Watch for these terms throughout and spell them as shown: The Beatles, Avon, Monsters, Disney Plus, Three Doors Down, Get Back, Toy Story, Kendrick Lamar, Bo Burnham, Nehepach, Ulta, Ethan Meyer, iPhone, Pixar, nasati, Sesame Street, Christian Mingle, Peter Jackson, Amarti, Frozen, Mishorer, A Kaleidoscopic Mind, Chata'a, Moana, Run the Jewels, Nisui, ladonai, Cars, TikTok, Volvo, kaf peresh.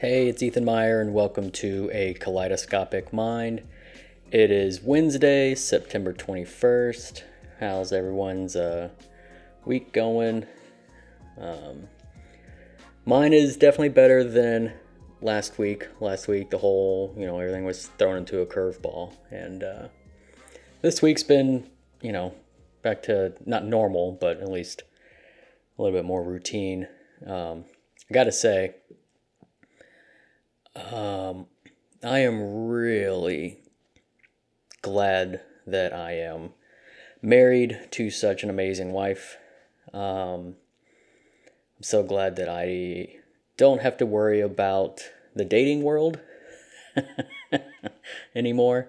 Hey, it's Ethan Meyer and welcome to A Kaleidoscopic Mind. It is Wednesday, September 21st. How's everyone's week going? Mine is definitely better than last week. Last week, the whole, everything was thrown into a curveball. And this week's been, back to not normal, but at least a little bit more routine. I gotta say, I am really glad that I am married to such an amazing wife. I'm so glad that I don't have to worry about the dating world anymore.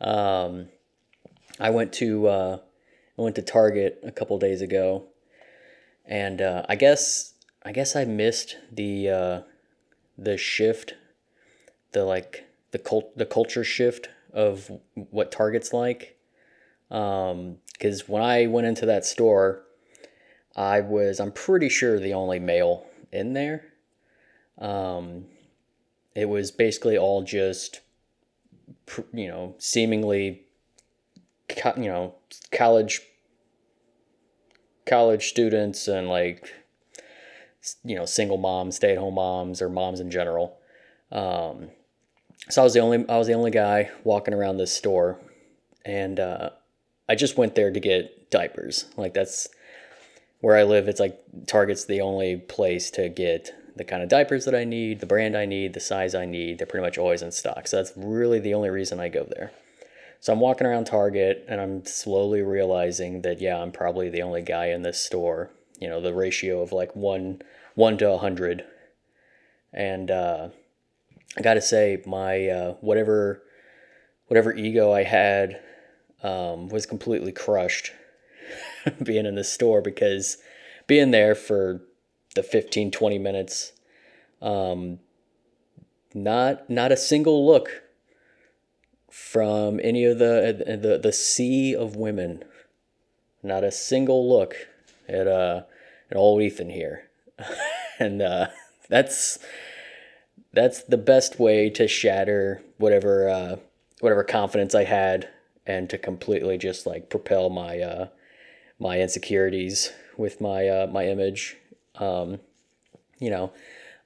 I went to Target a couple days ago, and I guess I missed the shift. The culture shift of what Target's like, because when I went into that store, I'm pretty sure the only male in there. It was basically all just seemingly college students and single moms, stay at home moms, or moms in general. So I was the only guy walking around this store, and I just went there to get diapers. That's where I live. It's Target's the only place to get the kind of diapers that I need, the brand I need, the size I need. They're pretty much always in stock. So that's really the only reason I go there. So I'm walking around Target, and I'm slowly realizing that, I'm probably the only guy in this store. The ratio of 1 to 100, and I gotta say, my whatever ego I had was completely crushed being in the store, because being there for the 15, 20 minutes, not a single look from any of the sea of women, not a single look at old Ethan here, and that's the best way to shatter whatever confidence I had, and to completely just propel my my insecurities with my my image. I know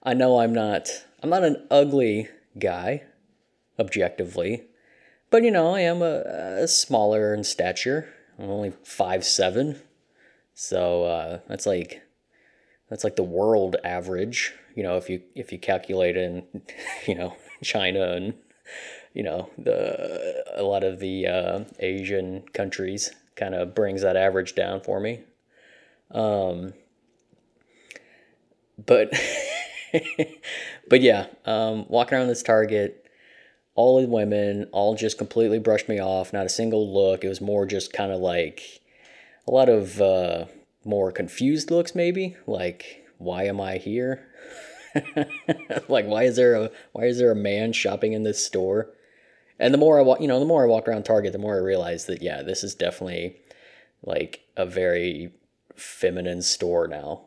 I'm not an ugly guy, objectively, but I am a smaller in stature. I'm only 5'7", so that's the world average. If you calculate in, China and, a lot of the Asian countries, kind of brings that average down for me. But, walking around this Target, all the women, all just completely brushed me off. Not a single look. It was more just kind of a lot of more confused looks, maybe. Why am I here? Why is there a man shopping in this store? And the more I walk around Target, the more I realize that this is definitely a very feminine store now.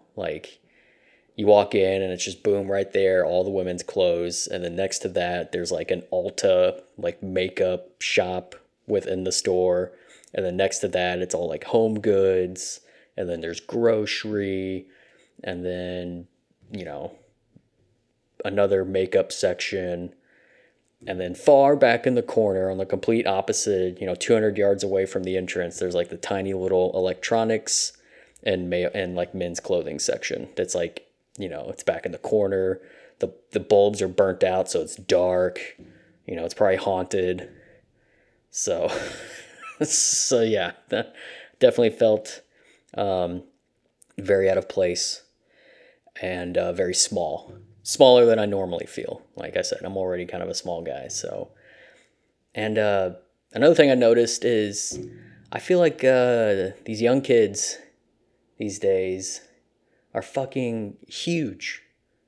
You walk in and it's just boom, right there, all the women's clothes, and then next to that there's an Ulta makeup shop within the store, and then next to that it's all home goods, and then there's grocery, and then another makeup section, and then far back in the corner on the complete opposite, 200 yards away from the entrance, there's the tiny little electronics and men's clothing section. That's it's back in the corner. The bulbs are burnt out, so it's dark. It's probably haunted. So, that definitely felt very out of place, and very small. Smaller than I normally feel. Like I said, I'm already kind of a small guy. So, and another thing I noticed is I feel these young kids these days are fucking huge,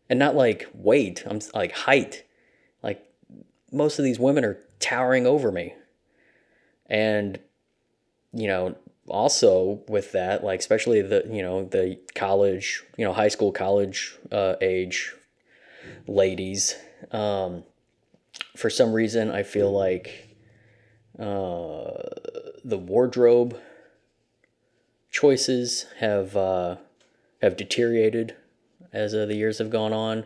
and not weight. I'm height. Most of these women are towering over me, and also with that, especially the high school, college age ladies. For some reason, I feel like the wardrobe choices have deteriorated as the years have gone on.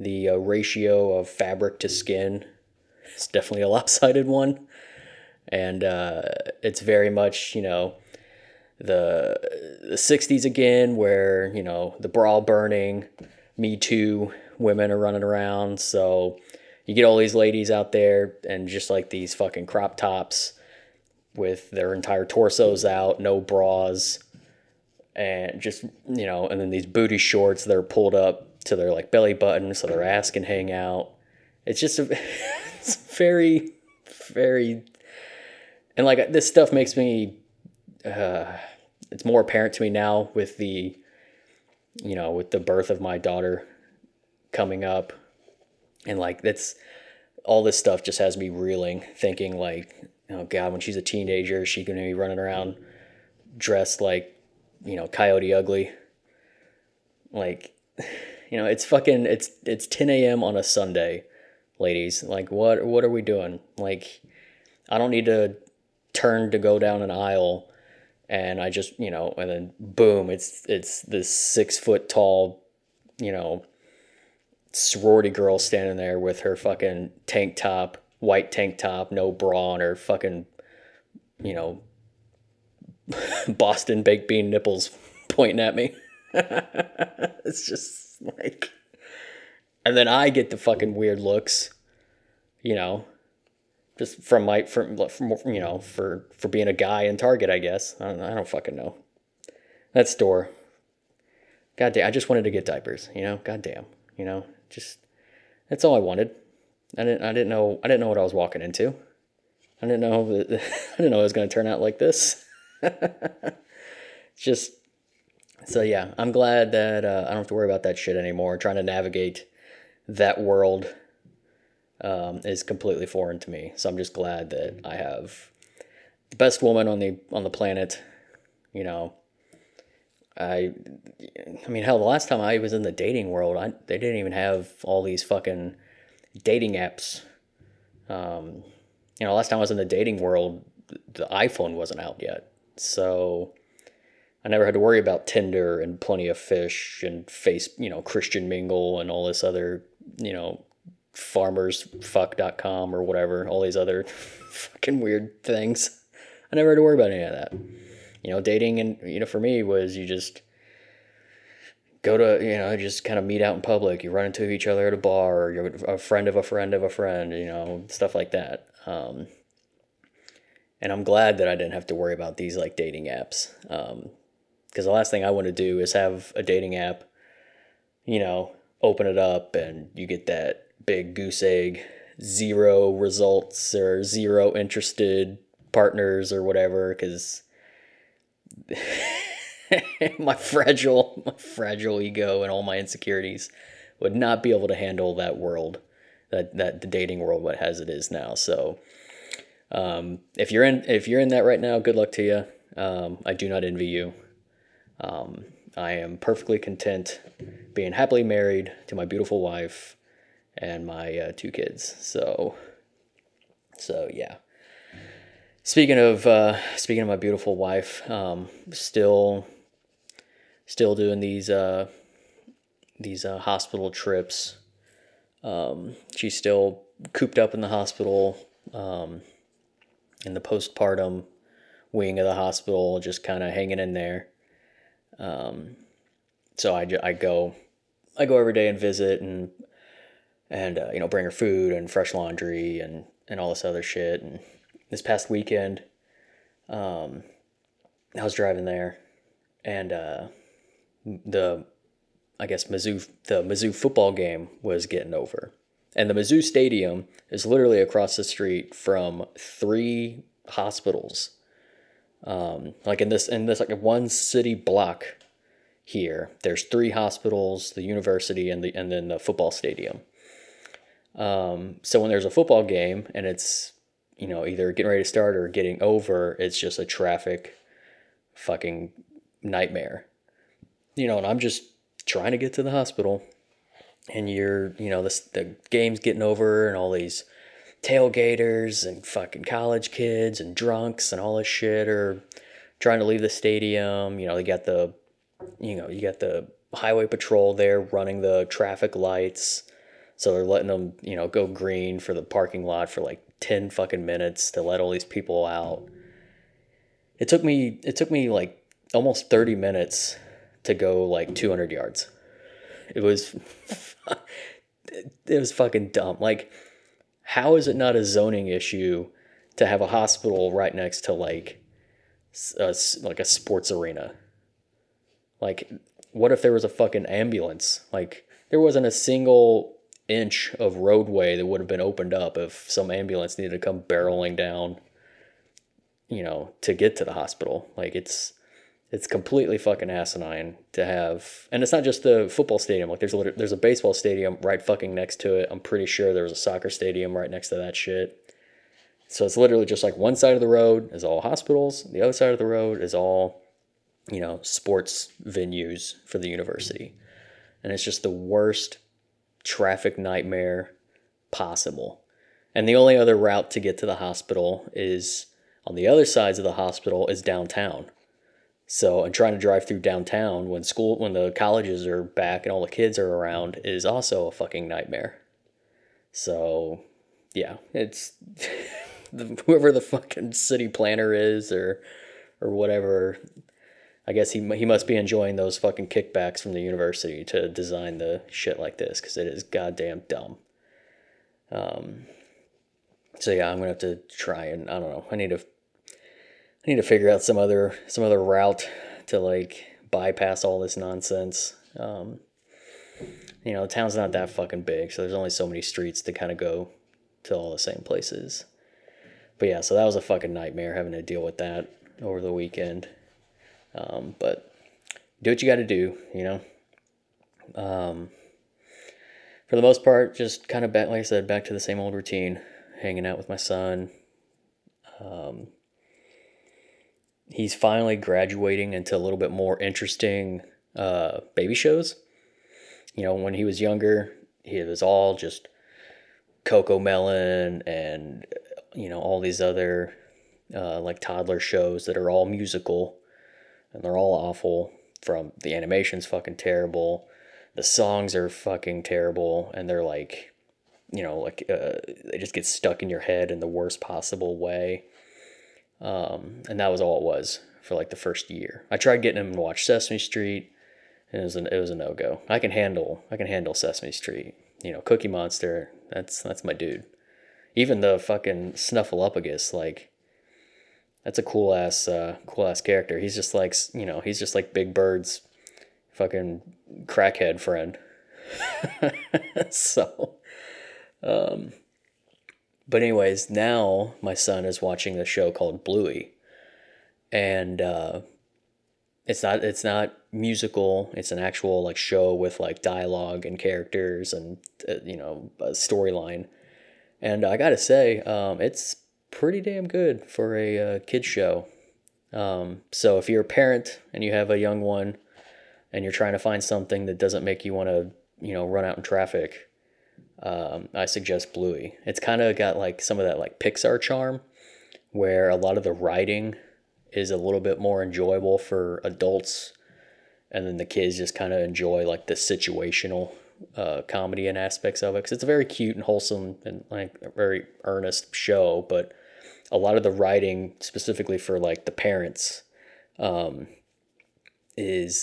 The ratio of fabric to skin is definitely a lopsided one. And it's very much, you know, the 60s again, where, you know, the bra burning, Me Too, women are running around. So you get all these ladies out there and just like these fucking crop tops with their entire torsos out, no bras, and just, you know, and then these booty shorts that are pulled up to their like belly button so their ass can hang out. It's just it's very, very... And like this stuff makes me, it's more apparent to me now with the, you know, with the birth of my daughter coming up, and like that's all this stuff just has me reeling, thinking like, oh God, when she's a teenager, she's gonna be running around dressed like, you know, Coyote Ugly. Like, you know, it's fucking, it's 10 a.m. on a Sunday, ladies. Like, what are we doing? Like, I don't need to turn to go down an aisle, and I just, you know, and then boom, it's this 6 foot tall, you know, sorority girl standing there with her fucking tank top, white tank top, no bra, and her fucking, you know, Boston baked bean nipples pointing at me. It's just like, and then I get the fucking weird looks, you know, just from my, from you know, for being a guy in Target, I guess. I don't fucking know. That store. Goddamn, I just wanted to get diapers, you know? Goddamn, you know? Just, that's all I wanted. I didn't know what I was walking into. I didn't know it was going to turn out like this. Just, so yeah, I'm glad that I don't have to worry about that shit anymore. Trying to navigate that world is completely foreign to me. So I'm just glad that I have the best woman on the planet. You know, I mean, hell, the last time I was in the dating world, they didn't even have all these fucking dating apps. You know, last time I was in the dating world, the iPhone wasn't out yet. So I never had to worry about Tinder and Plenty of Fish and you know, Christian Mingle and all this other, you know, Farmersfuck.com or whatever, all these other fucking weird things. I never had to worry about any of that. You know, dating and, you know, for me was you just go to, you know, just kind of meet out in public. You run into each other at a bar, or you're a friend of a friend of a friend, you know, stuff like that. And I'm glad that I didn't have to worry about these like dating apps. Because the last thing I want to do is have a dating app, you know, open it up and you get that big goose egg, zero results or zero interested partners or whatever, because my fragile ego and all my insecurities would not be able to handle that world, that the dating world, what has it is now. So if you're in that right now, good luck to you. I do not envy you. I am perfectly content being happily married to my beautiful wife and my two kids. So yeah. Speaking of my beautiful wife, still doing these hospital trips. She's still cooped up in the hospital, in the postpartum wing of the hospital, just kind of hanging in there. So I go every day and visit and you know, bring her food and fresh laundry and all this other shit. And this past weekend, I was driving there, and the Mizzou football game was getting over, and the Mizzou stadium is literally across the street from three hospitals, like in this like one city block. Here, there's three hospitals, the university, and then the football stadium. So when there's a football game and it's, you know, either getting ready to start or getting over, it's just a traffic fucking nightmare. You know, and I'm just trying to get to the hospital, and you're, you know, the game's getting over and all these tailgaters and fucking college kids and drunks and all this shit are trying to leave the stadium. You know, they got the, you know, you got the highway patrol there running the traffic lights. So they're letting them, you know, go green for the parking lot for like 10 fucking minutes to let all these people out. It took me like almost 30 minutes to go like 200 yards. It was fucking dumb. Like, how is it not a zoning issue to have a hospital right next to like a sports arena? Like, what if there was a fucking ambulance? Like, there wasn't a single inch of roadway that would have been opened up if some ambulance needed to come barreling down, you know, to get to the hospital. Like, it's completely fucking asinine to have, and it's not just the football stadium. Like, there's a baseball stadium right fucking next to it. I'm pretty sure there was a soccer stadium right next to that shit. So it's literally just like one side of the road is all hospitals, the other side of the road is all, you know, sports venues for the university. And it's just the worst traffic nightmare possible. And the only other route to get to the hospital is on the other sides of the hospital is downtown. So, and trying to drive through downtown when the colleges are back and all the kids are around is also a fucking nightmare. So, yeah, it's whoever the fucking city planner is or whatever. I guess he must be enjoying those fucking kickbacks from the university to design the shit like this, because it is goddamn dumb. So yeah, I'm gonna have to try and I don't know. I need to figure out some other route to like bypass all this nonsense. You know, the town's not that fucking big, so there's only so many streets to kind of go to all the same places. But yeah, so that was a fucking nightmare having to deal with that over the weekend. But do what you got to do, you know. For the most part, just kind of back, like I said, back to the same old routine, hanging out with my son. He's finally graduating into a little bit more interesting baby shows. You know, when he was younger, it was all just Coco Melon and, you know, all these other like toddler shows that are all musical. And they're all awful. From the animation's fucking terrible. The songs are fucking terrible. And they're like, you know, like they just get stuck in your head in the worst possible way. And that was all it was for like the first year. I tried getting him to watch Sesame Street, and it was a no-go. I can handle Sesame Street. You know, Cookie Monster, that's my dude. Even the fucking Snuffleupagus, like, that's a cool ass character. He's just like, you know, he's just like Big Bird's fucking crackhead friend. So, but anyways, now my son is watching this show called Bluey, and it's not musical. It's an actual like show with like dialogue and characters and you know, a storyline. And I gotta say, it's pretty damn good for a kid show. So if you're a parent and you have a young one and you're trying to find something that doesn't make you want to, you know, run out in traffic, I suggest Bluey. It's kind of got like some of that like Pixar charm, where a lot of the writing is a little bit more enjoyable for adults, and then the kids just kind of enjoy like the situational comedy and aspects of it, because it's a very cute and wholesome and like a very earnest show. But a lot of the writing, specifically for like the parents, is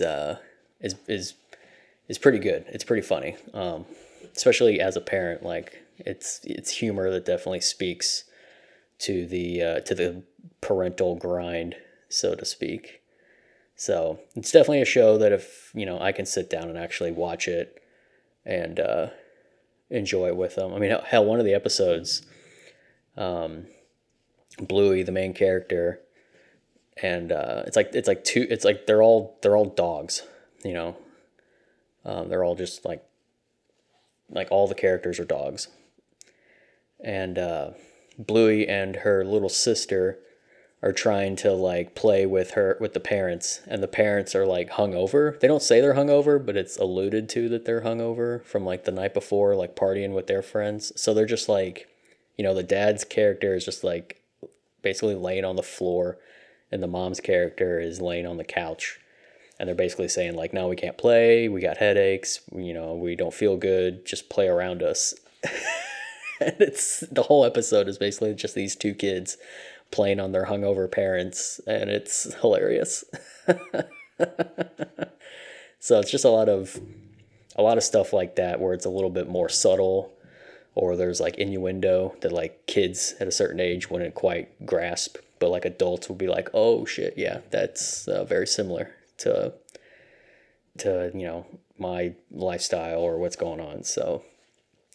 pretty good. It's pretty funny, especially as a parent. Like, it's humor that definitely speaks to the parental grind, so to speak. So it's definitely a show that, if you know, I can sit down and actually watch it and enjoy it with them. I mean, hell, one of the episodes, Bluey, the main character, and it's like they're all dogs, you know. They're all just like all the characters are dogs, and Bluey and her little sister are trying to like play with her, with the parents, and the parents are like hungover. They don't say they're hungover, but it's alluded to that they're hungover from like the night before, like partying with their friends. So they're just like, you know, the dad's character is just like basically laying on the floor and the mom's character is laying on the couch. And they're basically saying like, no, we can't play. We got headaches. You know, we don't feel good. Just play around us. And it's the whole episode is basically just these two kids playing on their hungover parents. And it's hilarious. So it's just a lot of stuff like that where it's a little bit more subtle, or there's like innuendo that like kids at a certain age wouldn't quite grasp. But like adults would be like, oh shit, yeah, that's very similar to you know, my lifestyle or what's going on. So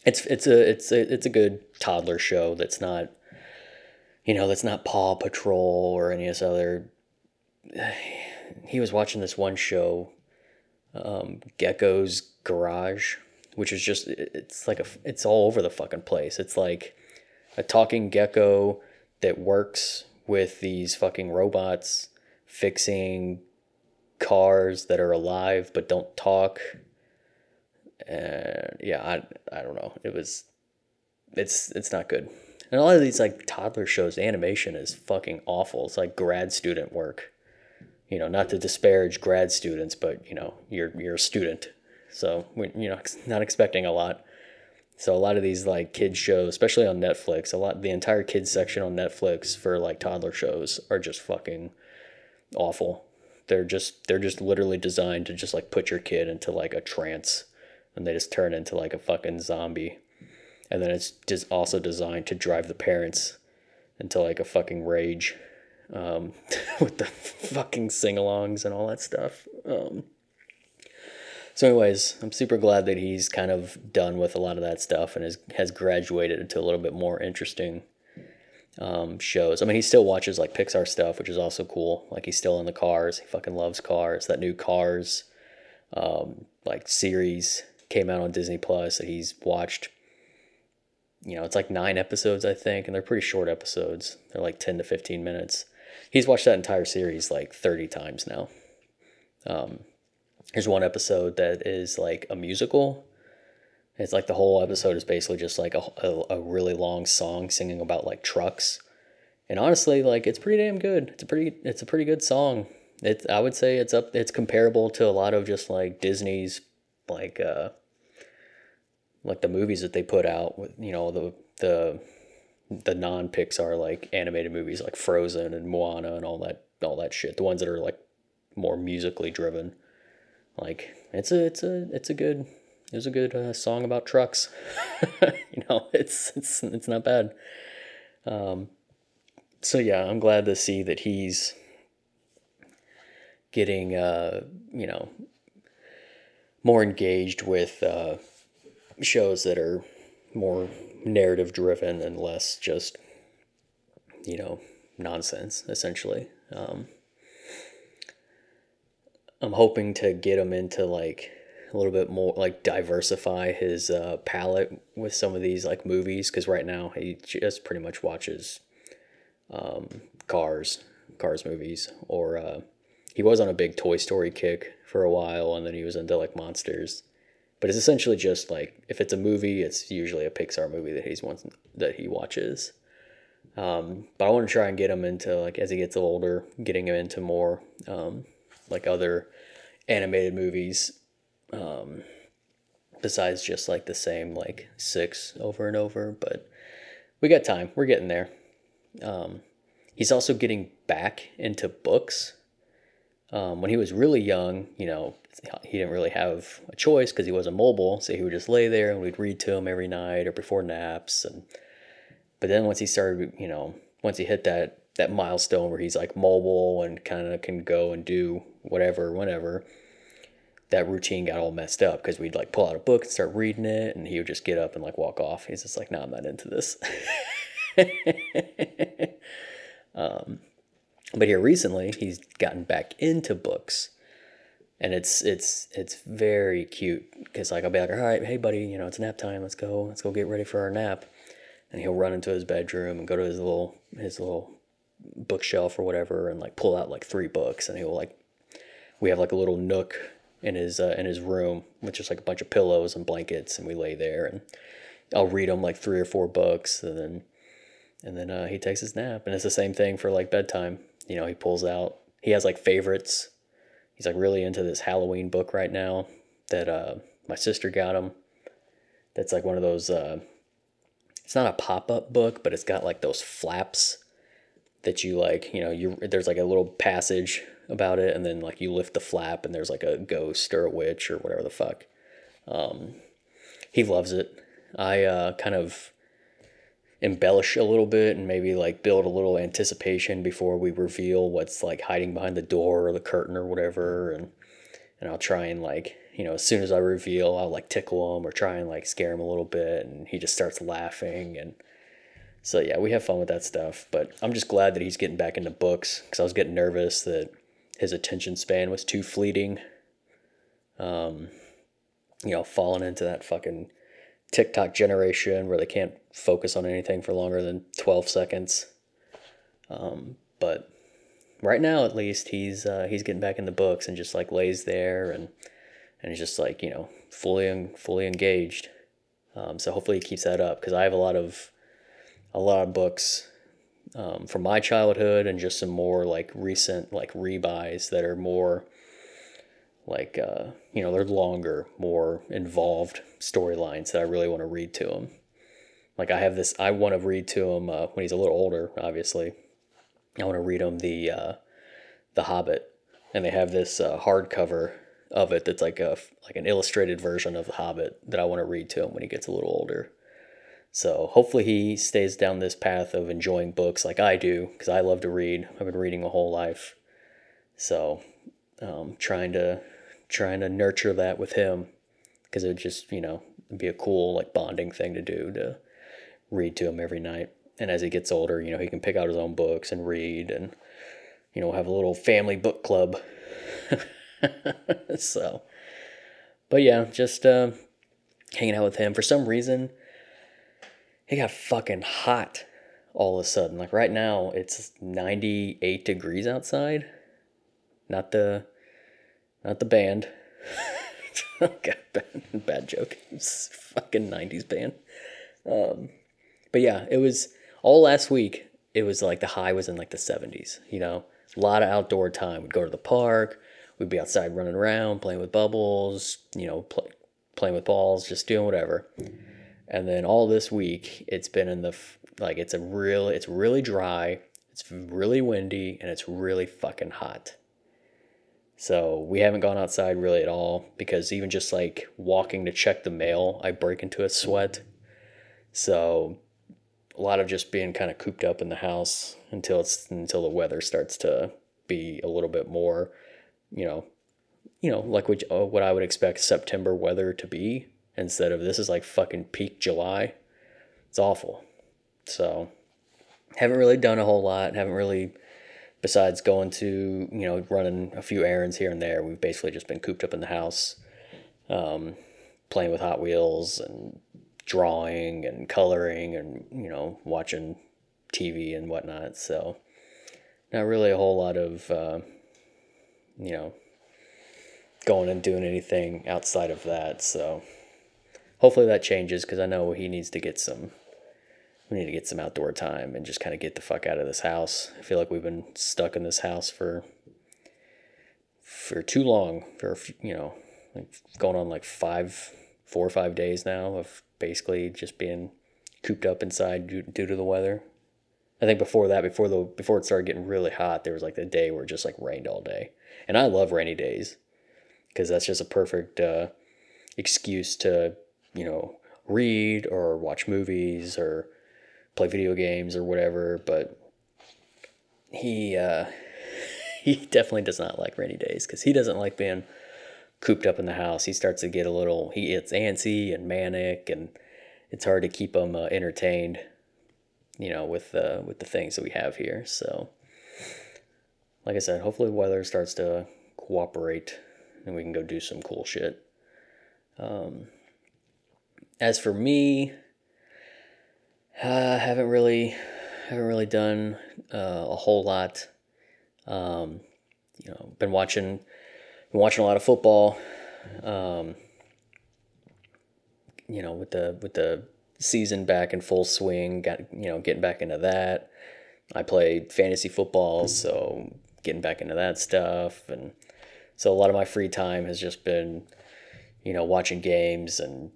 it's a good toddler show that's not, you know, that's not Paw Patrol or any of this other. He was watching this one show, Gecko's Garage, which is just, it's all over the fucking place. It's like a talking gecko that works with these fucking robots fixing cars that are alive but don't talk. And yeah, I don't know. It's not good. And a lot of these like toddler shows, animation is fucking awful. It's like grad student work. You know, not to disparage grad students, but you know, you're a student, so you know, not expecting a lot. So a lot of these like kids shows, especially on Netflix, the entire kids section on Netflix for like toddler shows are just fucking awful. They're just literally designed to just like put your kid into like a trance, and they just turn into like a fucking zombie. And then it's just also designed to drive the parents into like a fucking rage, with the fucking sing-alongs and all that stuff. So anyways, I'm super glad that he's kind of done with a lot of that stuff and has graduated into a little bit more interesting shows. I mean, he still watches like Pixar stuff, which is also cool. Like he's still in the Cars. He fucking loves Cars. That new Cars like series came out on Disney Plus that he's watched. You know, it's like 9 episodes, I think, and they're pretty short episodes. They're like 10 to 15 minutes. He's watched that entire series like 30 times now. There's one episode that is like a musical. It's like the whole episode is basically just like a really long song singing about like trucks. And honestly, like it's pretty damn good. It's a pretty good song. I would say it's comparable to a lot of just like Disney's like the movies that they put out with, you know, the non-Pixar like animated movies like Frozen and Moana and all that shit. The ones that are like more musically driven. Like it was a good song about trucks. You know, it's not bad. So yeah, I'm glad to see that he's getting you know, more engaged with shows that are more narrative driven and less just, you know, nonsense essentially. I'm hoping to get him into like a little bit more, like diversify his palette with some of these like movies, because right now he just pretty much watches Cars movies, or he was on a big Toy Story kick for a while, and then he was into like Monsters. But it's essentially just like, if it's a movie, it's usually a Pixar movie that he watches. But I want to try and get him into, like, as he gets older, getting him into more like other animated movies, besides just like the same like 6 over and over. But we got time. We're getting there. He's also getting back into books. When he was really young, you know, he didn't really have a choice because he wasn't mobile, so he would just lay there and we'd read to him every night or before naps. But then once he started, you know, once he hit that milestone where he's like mobile and kind of can go and do whatever, whenever, that routine got all messed up, because we'd like pull out a book and start reading it, and he would just get up and like walk off. He's just like, no, I'm not into this. But here recently, he's gotten back into books, and it's very cute, because like I'll be like, all right, hey buddy, you know, it's nap time, let's go get ready for our nap, and he'll run into his bedroom and go to his little bookshelf or whatever and like pull out like three books, and he'll like, we have like a little nook in his room with just like a bunch of pillows and blankets, and we lay there and I'll read him like three or four books, and then he takes his nap. And it's the same thing for like bedtime. You know, he pulls out, he has like favorites. He's like really into this Halloween book right now that my sister got him. That's like one of those, it's not a pop-up book, but it's got like those flaps that you like, you know, there's like a little passage about it, and then like you lift the flap and there's like a ghost or a witch or whatever the fuck. He loves it. I kind of embellish a little bit and maybe like build a little anticipation before we reveal what's like hiding behind the door or the curtain or whatever, and I'll try and like, you know, as soon as I reveal, I'll like tickle him or try and like scare him a little bit, and he just starts laughing. And so yeah, we have fun with that stuff. But I'm just glad that he's getting back into books, because I was getting nervous that his attention span was too fleeting. You know, falling into that fucking TikTok generation where they can't focus on anything for longer than 12 seconds. But right now, at least, he's getting back in the books and just like lays there and he's just like, you know, fully engaged. So hopefully he keeps that up, because I have a lot of books from my childhood and just some more like recent like rebuys that are more like, you know, they're longer, more involved storylines that I really want to read to him. Like I want to read to him when he's a little older, obviously. I want to read him the Hobbit, and they have this hardcover of it that's like an illustrated version of the Hobbit that I want to read to him when he gets a little older. So hopefully he stays down this path of enjoying books like I do, because I love to read. I've been reading my whole life. So trying to nurture that with him, because it would just, you know, be a cool like bonding thing to do, to read to him every night. And as he gets older, you know, he can pick out his own books and read, and, you know, have a little family book club. So, but yeah, just hanging out with him. For some reason, it got fucking hot all of a sudden. Like right now, it's 98 degrees outside. Not the band. Oh God, bad joke. It's fucking 90s band. But yeah, it was all last week. It was like the high was in like the 70s, you know, a lot of outdoor time. We'd go to the park. We'd be outside running around, playing with bubbles, you know, playing with balls, just doing whatever. And then all this week, it's been in the, like, it's really dry, it's really windy, and it's really fucking hot. So we haven't gone outside really at all, because even just like walking to check the mail, I break into a sweat. So a lot of just being kind of cooped up in the house until the weather starts to be a little bit more, you know, like what I would expect September weather to be. Instead of, this is like fucking peak July. It's awful. So haven't really done a whole lot. Haven't really, besides going to, you know, running a few errands here and there, we've basically just been cooped up in the house, playing with Hot Wheels and drawing and coloring and, you know, watching TV and whatnot. So not really a whole lot of, you know, going and doing anything outside of that. So hopefully that changes, because I know we need to get some outdoor time and just kind of get the fuck out of this house. I feel like we've been stuck in this house for too long, for, you know, like going on like 4 or 5 days now of basically just being cooped up inside due to the weather. I think before it started getting really hot, there was like the day where it just like rained all day. And I love rainy days, because that's just a perfect excuse to, you know, read or watch movies or play video games or whatever. But he definitely does not like rainy days, because he doesn't like being cooped up in the house. He starts to get he gets antsy and manic, and it's hard to keep him entertained, you know, with the things that we have here. So like I said, hopefully weather starts to cooperate and we can go do some cool shit. As for me, I haven't really haven't really done a whole lot. You know, been watching a lot of football. You know, with the season back in full swing, getting back into that. I play fantasy football, so getting back into that stuff, and so a lot of my free time has just been, watching games and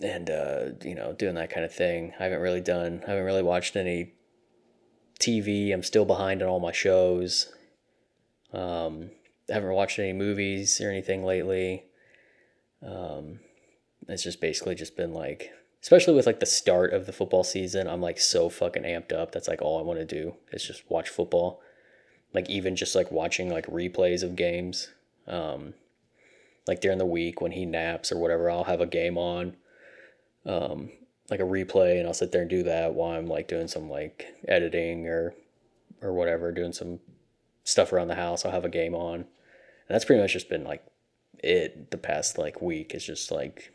doing that kind of thing. I haven't really watched any TV. I'm still behind on all my shows. I haven't watched any movies or anything lately. It's just basically just been like, especially with like the start of the football season, I'm like so fucking amped up. That's like all I want to do is just watch football. Like even just like watching like replays of games. Like during the week when he naps or whatever, I'll have a game on, like a replay, and I'll sit there and do that while I'm like doing some like editing or whatever, doing some stuff around the house. I'll have a game on, and that's pretty much just been like it the past like week. It's just like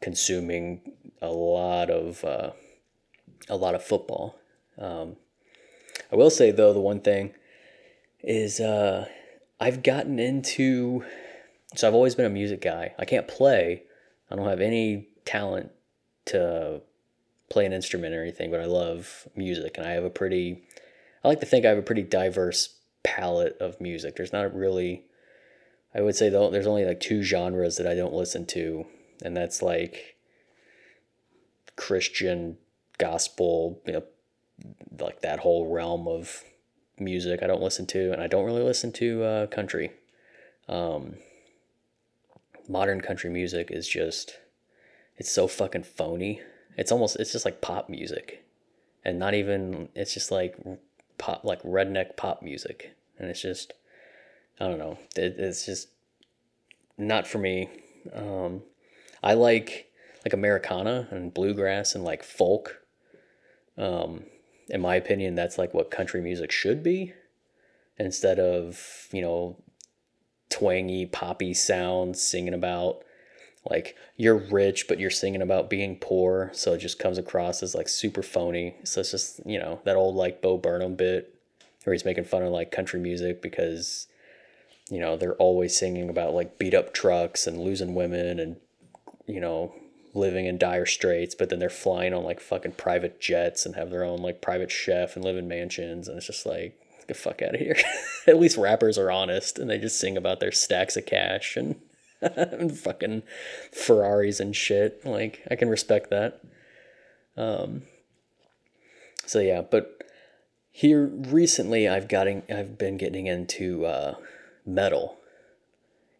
consuming a lot of football. I will say though, the one thing is I've gotten into. So I've always been a music guy. I can't play. I don't have any talent to play an instrument or anything, but I love music. And I like to think I have a pretty diverse palette of music. I would say though, there's only like two genres that I don't listen to. And that's like Christian gospel, like that whole realm of music I don't listen to. And I don't really listen to country. Modern country music is just, it's so fucking phony. It's just like pop music, and not even, it's just like pop, like redneck pop music. And it's just, I don't know. It's just not for me. I like Americana and bluegrass and like folk. In my opinion, that's like what country music should be, instead of, twangy poppy sounds singing about like you're rich but you're singing about being poor, so it just comes across as like super phony. So it's just that old like Bo Burnham bit where he's making fun of like country music because they're always singing about like beat up trucks and losing women and living in dire straits, but then they're flying on like fucking private jets and have their own like private chef and live in mansions, and it's just like, the fuck out of here. At least rappers are honest and they just sing about their stacks of cash and, and fucking Ferraris and shit. Like, I can respect that. So yeah, but here recently I've been getting into metal,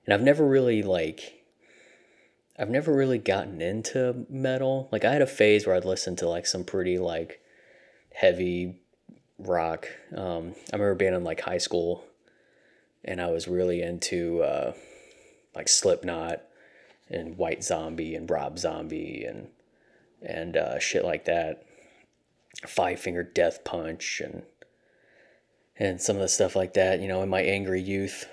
and I've never really gotten into metal. Like, I had a phase where I'd listen to like some pretty like heavy rock. I remember being in like high school, and I was really into like Slipknot and White Zombie and Rob Zombie and shit like that. 5 Finger Death Punch and some of the stuff like that, in my angry youth.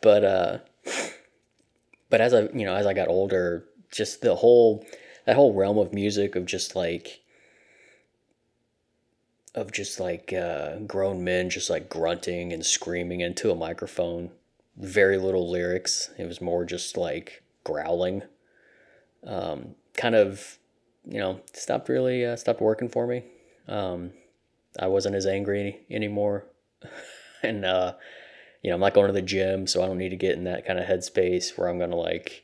But as I got older, just that whole realm of music of grown men just like grunting and screaming into a microphone. Very little lyrics. It was more just like growling. Stopped working for me. I wasn't as angry anymore. And, I'm not going to the gym, so I don't need to get in that kind of headspace where I'm going to like,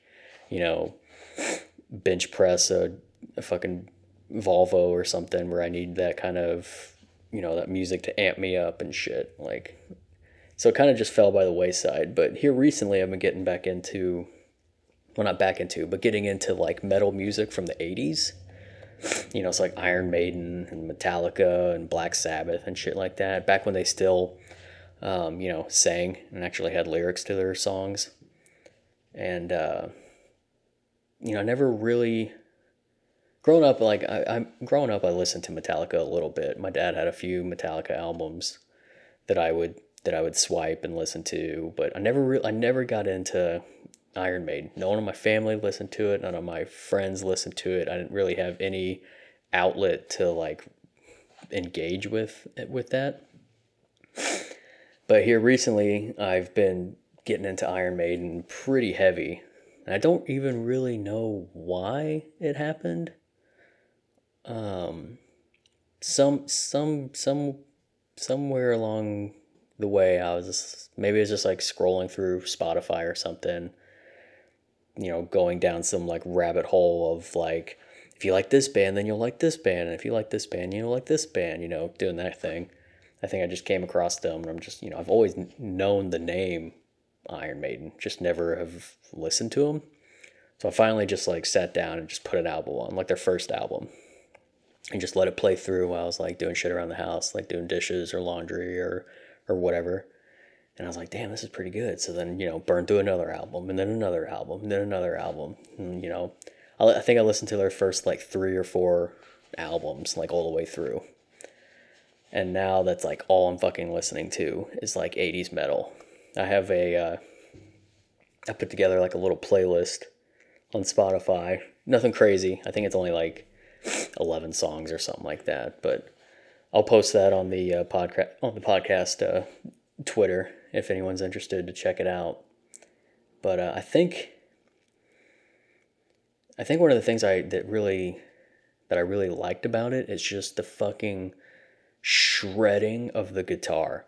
bench press a fucking Volvo or something, where I need that kind of, that music to amp me up and shit. Like, so it kind of just fell by the wayside. But here recently I've been getting back into, well, not back into, but getting into like metal music from the 80s. It's like Iron Maiden and Metallica and Black Sabbath and shit like that, back when they still, sang and actually had lyrics to their songs. And, I never really... Growing up, I listened to Metallica a little bit. My dad had a few Metallica albums that I would swipe and listen to, but I never got into Iron Maiden. No one in my family listened to it. None of my friends listened to it. I didn't really have any outlet to like engage with that. But here recently, I've been getting into Iron Maiden pretty heavy. And I don't even really know why it happened. Somewhere along the way, I was just like scrolling through Spotify or something, you know, going down some like rabbit hole of like, if you like this band, then you'll like this band. And if you like this band, you'll like this band, you know, doing that thing. I think I just came across them, and I'm just, you know, I've always known the name Iron Maiden, just never have listened to them. So I finally just like sat down and just put an album on, like their first album, and just let it play through while I was like doing shit around the house, like doing dishes or laundry or whatever. And I was like, damn, this is pretty good. So then, you know, burned through another album, and then another album, and then another album. And, you know, I think I listened to their first like 3 or 4 albums, like all the way through. And now that's like all I'm fucking listening to is like 80s metal. I have I put together like a little playlist on Spotify. Nothing crazy. I think it's only like 11 songs or something like that. But I'll post that on the podcast Twitter if anyone's interested to check it out. But I think one of the things I really liked about it is just the fucking shredding of the guitar.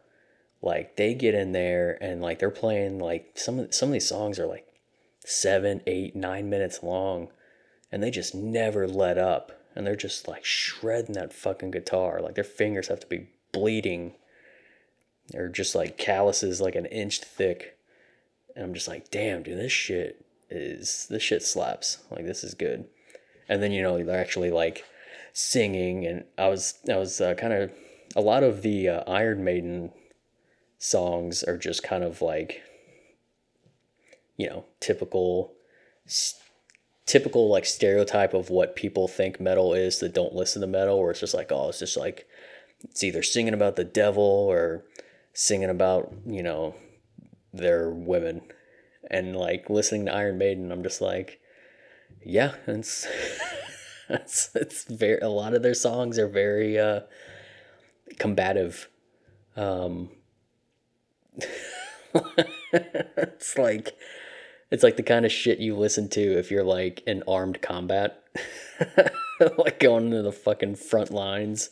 Like they get in there and like they're playing like some of these songs are like 7, 8, 9 minutes long, and they just never let up, and they're just like shredding that fucking guitar. Like their fingers have to be bleeding or just like calluses like an inch thick. And I'm just like, damn dude, this shit slaps. Like this is good. And then, you know, they're actually like singing, and I was kind of, a lot of the Iron Maiden songs are just kind of like, you know, typical like stereotype of what people think metal is that don't listen to metal, where it's just like, oh, it's just like, it's either singing about the devil or singing about, you know, their women. And like listening to Iron Maiden, I'm just like, yeah, it's it's very, a lot of their songs are very combative. It's like the kind of shit you listen to if you're like in armed combat, like going into the fucking front lines.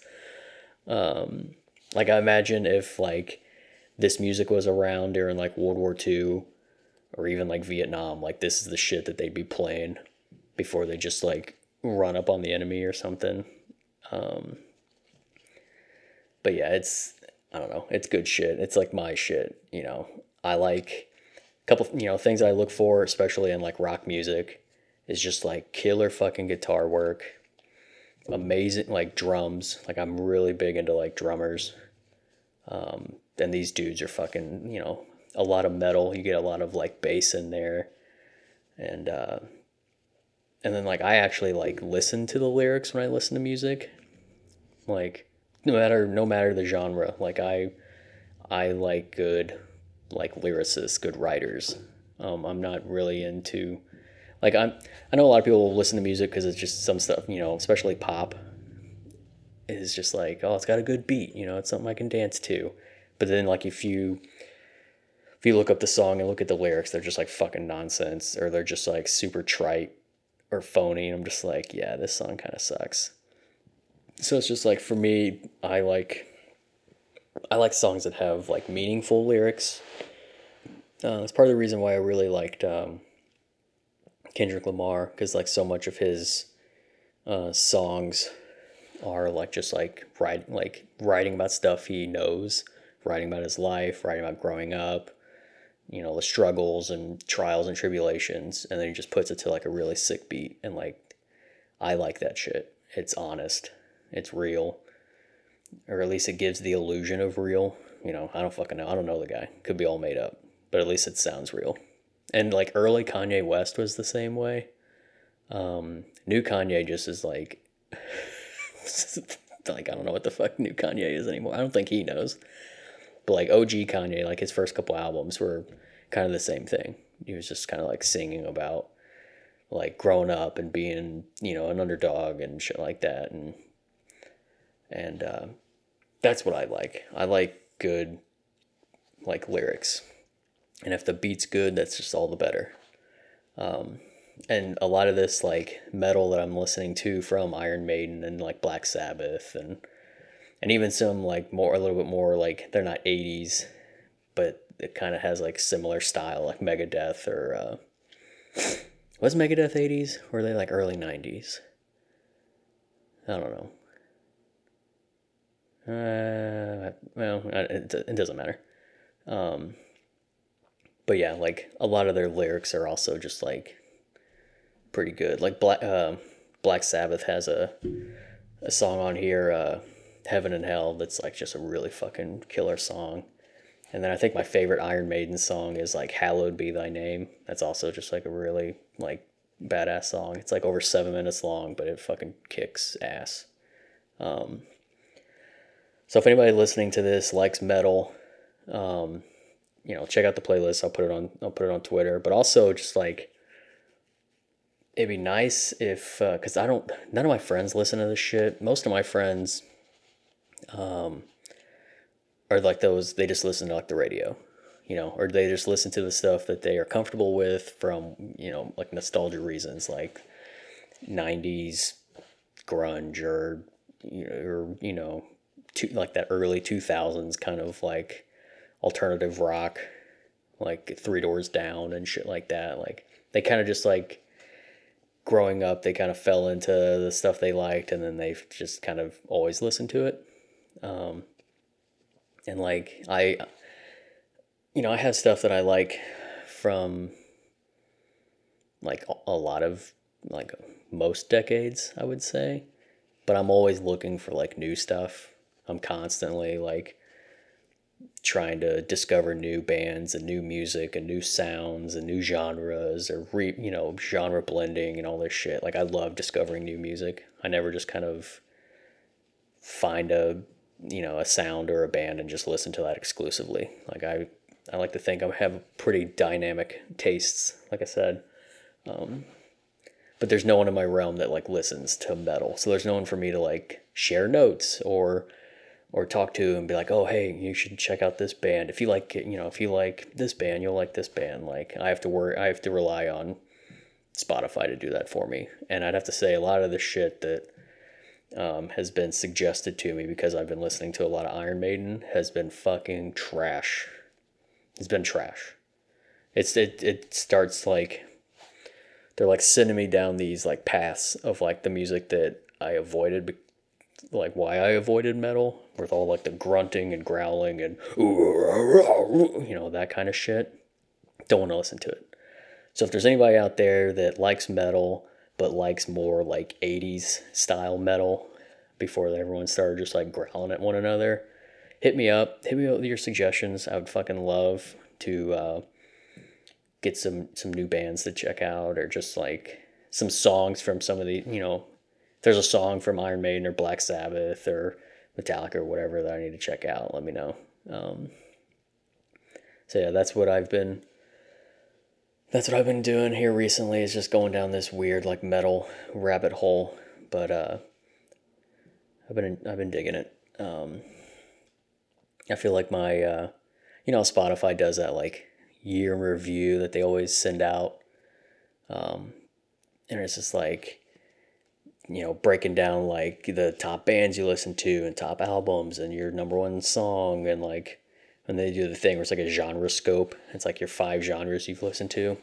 Like I imagine if like this music was around during like World War II or even like Vietnam, like this is the shit that they'd be playing before they just like run up on the enemy or something. But yeah, it's, I don't know, it's good shit. It's like my shit, you know. I like a couple, you know, things I look for, especially in like rock music, is just like killer fucking guitar work, amazing like drums. Like I'm really big into like drummers. And these dudes are fucking, you know, a lot of metal. You get a lot of like bass in there, and then like I actually like listen to the lyrics when I listen to music, like no matter the genre. Like I like good like lyricists, good writers. I'm not really into like, I know a lot of people listen to music because it's just some stuff, you know, especially pop is just like, oh, it's got a good beat, you know, it's something I can dance to. But then like if you look up the song and look at the lyrics, they're just like fucking nonsense, or they're just like super trite or phony, and I'm just like, yeah, this song kind of sucks. So it's just like, for me, I like songs that have like meaningful lyrics. That's part of the reason why I really liked Kendrick Lamar, because like so much of his songs are like just like writing about stuff he knows, writing about his life, writing about growing up, you know, the struggles and trials and tribulations, and then he just puts it to like a really sick beat. And like I like that shit. It's honest, it's real, or at least it gives the illusion of real. You know, I don't fucking know. I don't know the guy. Could be all made up, but at least it sounds real. And like early Kanye West was the same way. New Kanye just is like, like I don't know what the fuck new Kanye is anymore. I don't think he knows. But like OG Kanye, like his first couple albums were kind of the same thing. He was just kind of like singing about like growing up and being, you know, an underdog and shit like that. And that's what I like. I like good, like, lyrics. And if the beat's good, that's just all the better. And a lot of this, like, metal that I'm listening to from Iron Maiden and, like, Black Sabbath and even some, like, more, a little bit more, like, they're not 80s, but it kind of has, like, similar style, like Megadeth or, was Megadeth 80s? Or were they, like, early 90s? I don't know. Well, it doesn't matter. But yeah, like, a lot of their lyrics are also just, like, pretty good. Like, Black Sabbath has a song on here, Heaven and Hell, that's, like, just a really fucking killer song. And then I think my favorite Iron Maiden song is, like, Hallowed Be Thy Name. That's also just, like, a really, like, badass song. It's, like, over 7 minutes long, but it fucking kicks ass. So if anybody listening to this likes metal, you know, check out the playlist. I'll put it on Twitter. But also, just, like, it'd be nice if, because none of my friends listen to this shit. Most of my friends are like those, they just listen to, like, the radio, you know, or they just listen to the stuff that they are comfortable with from, you know, like, nostalgia reasons, like 90s grunge or you know, like that early 2000s kind of, like, alternative rock, like Three Doors Down and shit like that. Like, they kind of just, like, growing up, they kind of fell into the stuff they liked, and then they've just kind of always listened to it. And, like, I have stuff that I like from, like, a lot of, like, most decades, I would say, but I'm always looking for, like, new stuff. I'm constantly, like, trying to discover new bands and new music and new sounds and new genres or genre blending and all this shit. Like, I love discovering new music. I never just kind of find a sound or a band and just listen to that exclusively. Like, I like to think I have pretty dynamic tastes, like I said. But there's no one in my realm that, like, listens to metal. So there's no one for me to, like, share notes or talk to and be like, oh, hey, you should check out this band. If you like, if you like this band, you'll like this band. Like, I have to rely on Spotify to do that for me. And I'd have to say a lot of the shit that has been suggested to me because I've been listening to a lot of Iron Maiden has been fucking trash. It's been trash. It starts, like, they're, like, sending me down these, like, paths of, like, the music that I avoided, like, why I avoided metal, with all, like, the grunting and growling and, you know, that kind of shit. Don't want to listen to it. So if there's anybody out there that likes metal but likes more, like, 80s style metal before everyone started just, like, growling at one another, hit me up with your suggestions. I would fucking love to get some new bands to check out, or just, like, some songs from some of the, you know, there's a song from Iron Maiden or Black Sabbath or Metallica or whatever that I need to check out, let me know. So yeah, that's what I've been doing here recently, is just going down this weird, like, metal rabbit hole, but I've been digging it. I feel like my Spotify does that, like, year in review that they always send out, and it's just, like, you know, breaking down, like, the top bands you listen to and top albums and your number one song, and, like, and they do the thing where it's, like, a genre scope. It's, like, your 5 genres you've listened to.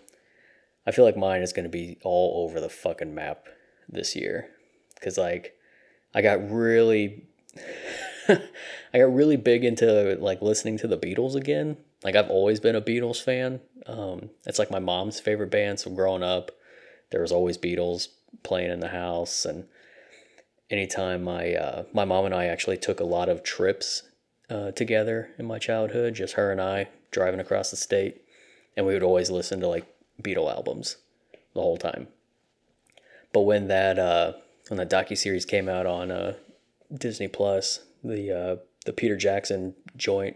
I feel like mine is going to be all over the fucking map this year, because, like, I got really big into, like, listening to the Beatles again. Like, I've always been a Beatles fan. It's, like, my mom's favorite band, so growing up there was always Beatles playing in the house. And anytime my mom and I actually took a lot of trips together in my childhood, just her and I driving across the state, and we would always listen to, like, Beatle albums the whole time. But when that docuseries came out on Disney Plus, the Peter Jackson joint,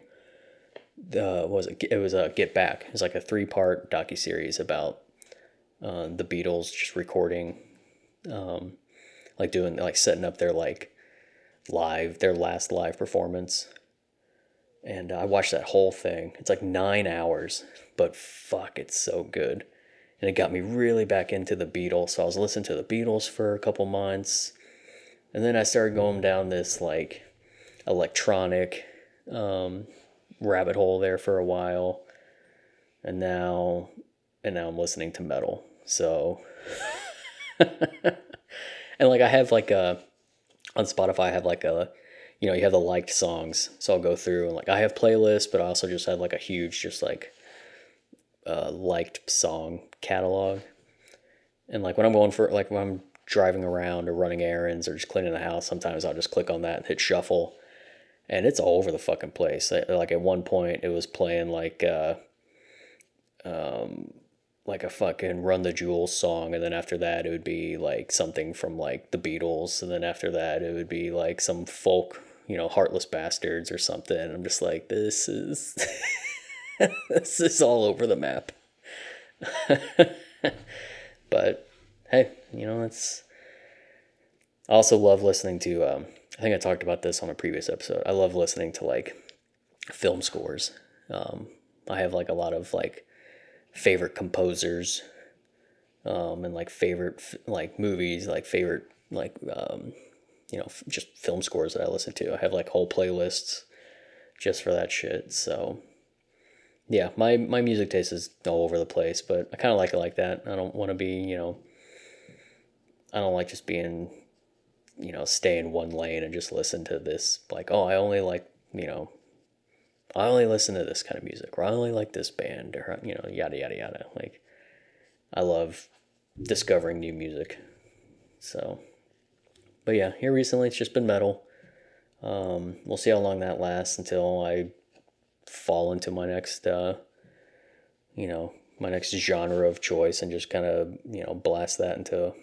it was a Get Back. It was, like, a 3-part docuseries about the Beatles just recording, setting up their their last live performance. And I watched that whole thing. It's 9 hours, but fuck, it's so good. And it got me really back into the Beatles. So I was listening to the Beatles for a couple months. And then I started going down this electronic rabbit hole there for a while. And now I'm listening to metal. So and I have on Spotify I have you have the liked songs. So I'll go through and I have playlists, but I also just have a huge liked song catalog. And when I'm going for when I'm driving around or running errands or just cleaning the house, sometimes I'll just click on that and hit shuffle. And it's all over the fucking place. At one point it was playing a fucking Run the Jewels song, and then after that it would be something from the Beatles, and then after that it would be some folk, Heartless Bastards or something. I'm just this is this is all over the map. But hey, it's, I also love listening to, I think I talked about this on a previous episode. I love listening to film scores. I have a lot of favorite composers, and favorite movies, favorite just film scores that I listen to. I have whole playlists just for that shit. So yeah, my music taste is all over the place, but I kind of like it like that. I don't want to be, I don't like just being, stay in one lane and just listen to this. I only I only listen to this kind of music, or I only like this band, or, yada, yada, yada. I love discovering new music. So, but yeah, here recently it's just been metal. We'll see how long that lasts until I fall into my next, my next genre of choice and just kind of, blast that into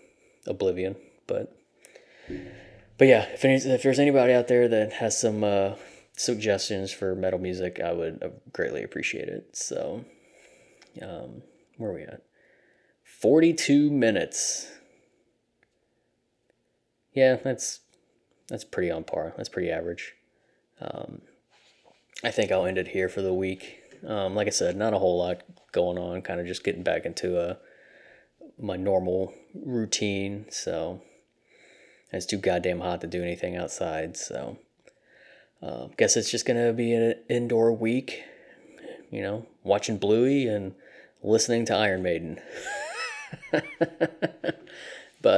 oblivion. But yeah, if there's anybody out there that has some, suggestions for metal music, I would greatly appreciate it. So, where are we at? 42 minutes. Yeah, that's pretty on par. That's pretty average. I think I'll end it here for the week. Like I said, not a whole lot going on, kind of just getting back into my normal routine. So, it's too goddamn hot to do anything outside, so guess it's just going to be an indoor week, watching Bluey and listening to Iron Maiden. But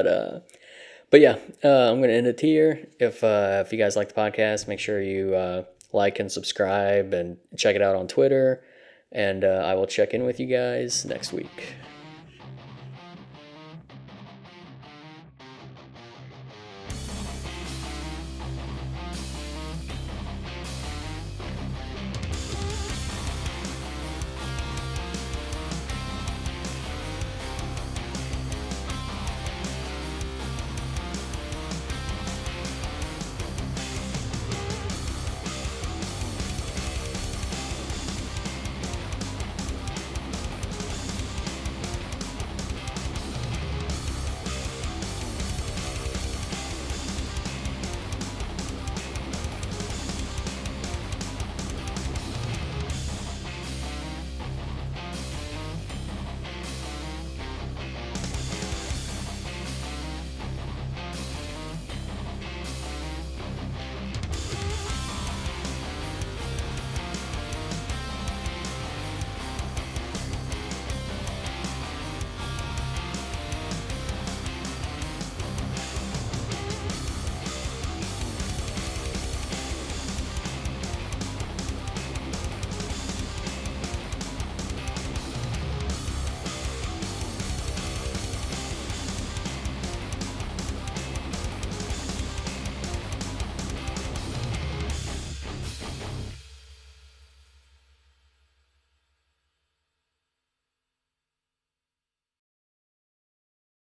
yeah, I'm going to end it here. If you guys like the podcast, make sure you like and subscribe and check it out on Twitter. And I will check in with you guys next week.